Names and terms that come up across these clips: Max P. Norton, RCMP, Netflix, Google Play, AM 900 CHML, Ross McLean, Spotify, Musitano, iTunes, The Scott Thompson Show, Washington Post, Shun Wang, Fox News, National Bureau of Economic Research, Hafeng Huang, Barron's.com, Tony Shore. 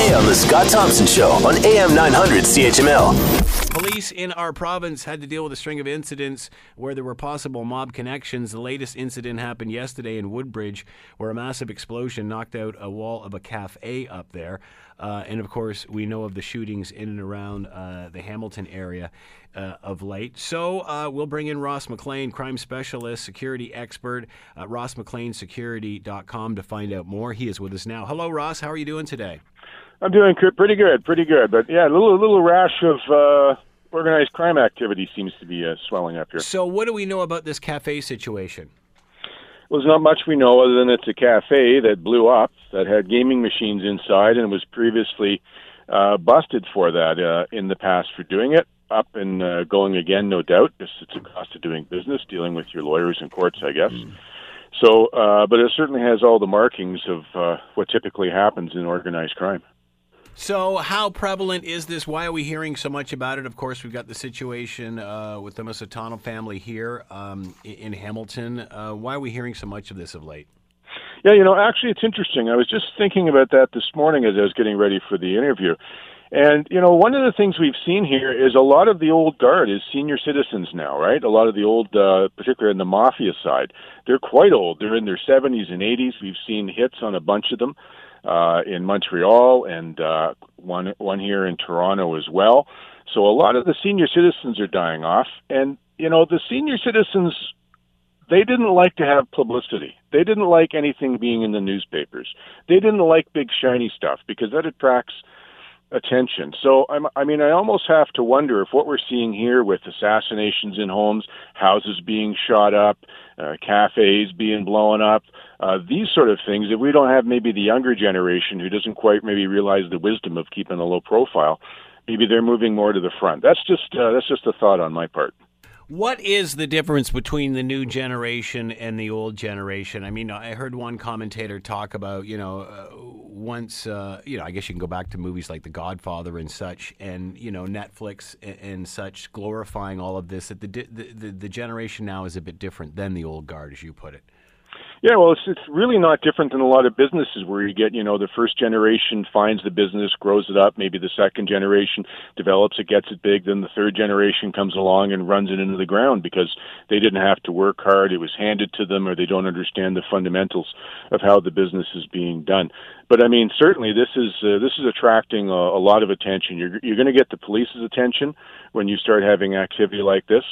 Today on The Scott Thompson Show on AM 900 CHML. Police in our province had to deal with a string of incidents where there were possible mob connections. The latest incident happened yesterday in Woodbridge, where a massive explosion knocked out a wall of a cafe up there. And of course, we know of the shootings in and around the Hamilton area of late. So we'll bring in Ross McLean, crime specialist, security expert, rossmcleansecurity.com to find out more. He is with us now. Hello, Ross. How are you doing today? I'm doing pretty good. But yeah, a little rash of organized crime activity seems to be swelling up here. So what do we know about this cafe situation? Well, there's not much we know other than it's a cafe that blew up, that had gaming machines inside, and was previously busted for that in the past for doing it. Up and going again, no doubt. It's a cost of doing business, dealing with your lawyers and courts, I guess. So, but it certainly has all the markings of what typically happens in organized crime. So how prevalent is this? Why are we hearing so much about it? Of course, we've got the situation with the Musitano family here in Hamilton. Why are we hearing so much of this of late? Yeah, you know, actually, it's interesting. I was just thinking about that this morning as I was getting ready for the interview. And, you know, one of the things we've seen here is a lot of the old guard is senior citizens now, right? A lot of the old, particularly on the mafia side, they're quite old. They're in their 70s and 80s. We've seen hits on a bunch of them in Montreal and one here in Toronto as well. So a lot of the senior citizens are dying off. And, you know, the senior citizens, they didn't like to have publicity. They didn't like anything being in the newspapers. They didn't like big, shiny stuff because that attracts attention. So, I almost have to wonder if what we're seeing here with assassinations in homes, houses being shot up, cafes being blown up, these sort of things, if we don't have maybe the younger generation who doesn't quite maybe realize the wisdom of keeping a low profile, maybe they're moving more to the front. That's just a thought on my part. What is the difference between the new generation and the old generation? I mean, I heard one commentator talk about, you know, I guess you can go back to movies like The Godfather and such, and, you know, Netflix and such, glorifying all of this, that the generation now is a bit different than the old guard, as you put it. Yeah, well, it's really not different than a lot of businesses where you get, you know, the first generation finds the business, grows it up. Maybe the second generation develops it, gets it big. Then the third generation comes along and runs it into the ground because they didn't have to work hard. It was handed to them, or they don't understand the fundamentals of how the business is being done. But I mean, certainly this is attracting a lot of attention. You're going to get the police's attention when you start having activity like this.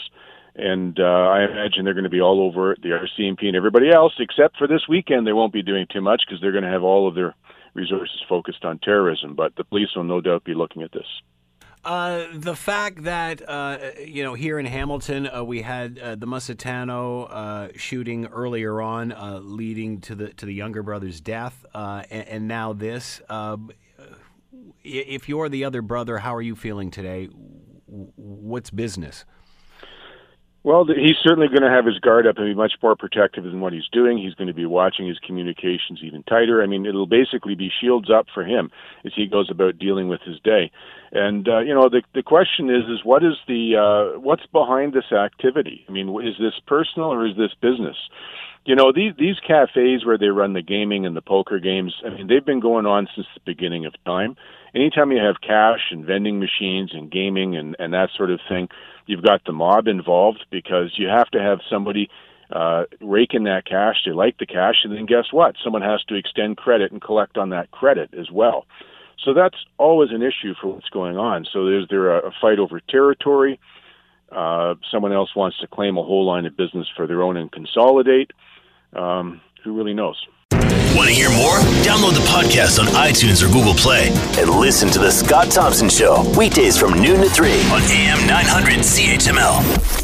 And I imagine they're going to be all over the RCMP and everybody else, except for this weekend. They won't be doing too much because they're going to have all of their resources focused on terrorism. But the police will no doubt be looking at this. The fact that, here in Hamilton, we had the Musitano shooting earlier on, leading to the younger brother's death, and now this. If you're the other brother, how are you feeling today? What's business? Well, he's certainly going to have his guard up and be much more protective than what he's doing. He's going to be watching his communications even tighter. I mean, it'll basically be shields up for him as he goes about dealing with his day. And, the question is what is what's behind this activity? I mean, is this personal or is this business? You know, these cafes where they run the gaming and the poker games, I mean, they've been going on since the beginning of time. Anytime you have cash and vending machines and gaming and that sort of thing, you've got the mob involved because you have to have somebody rake in that cash. They like the cash, and then guess what? Someone has to extend credit and collect on that credit as well. So that's always an issue for what's going on. So there's a fight over territory. Someone else wants to claim a whole line of business for their own and consolidate. Who really knows? Want to hear more? Download the podcast on iTunes or Google Play. And listen to The Scott Thompson Show, weekdays from noon to 3 on AM 900 CHML.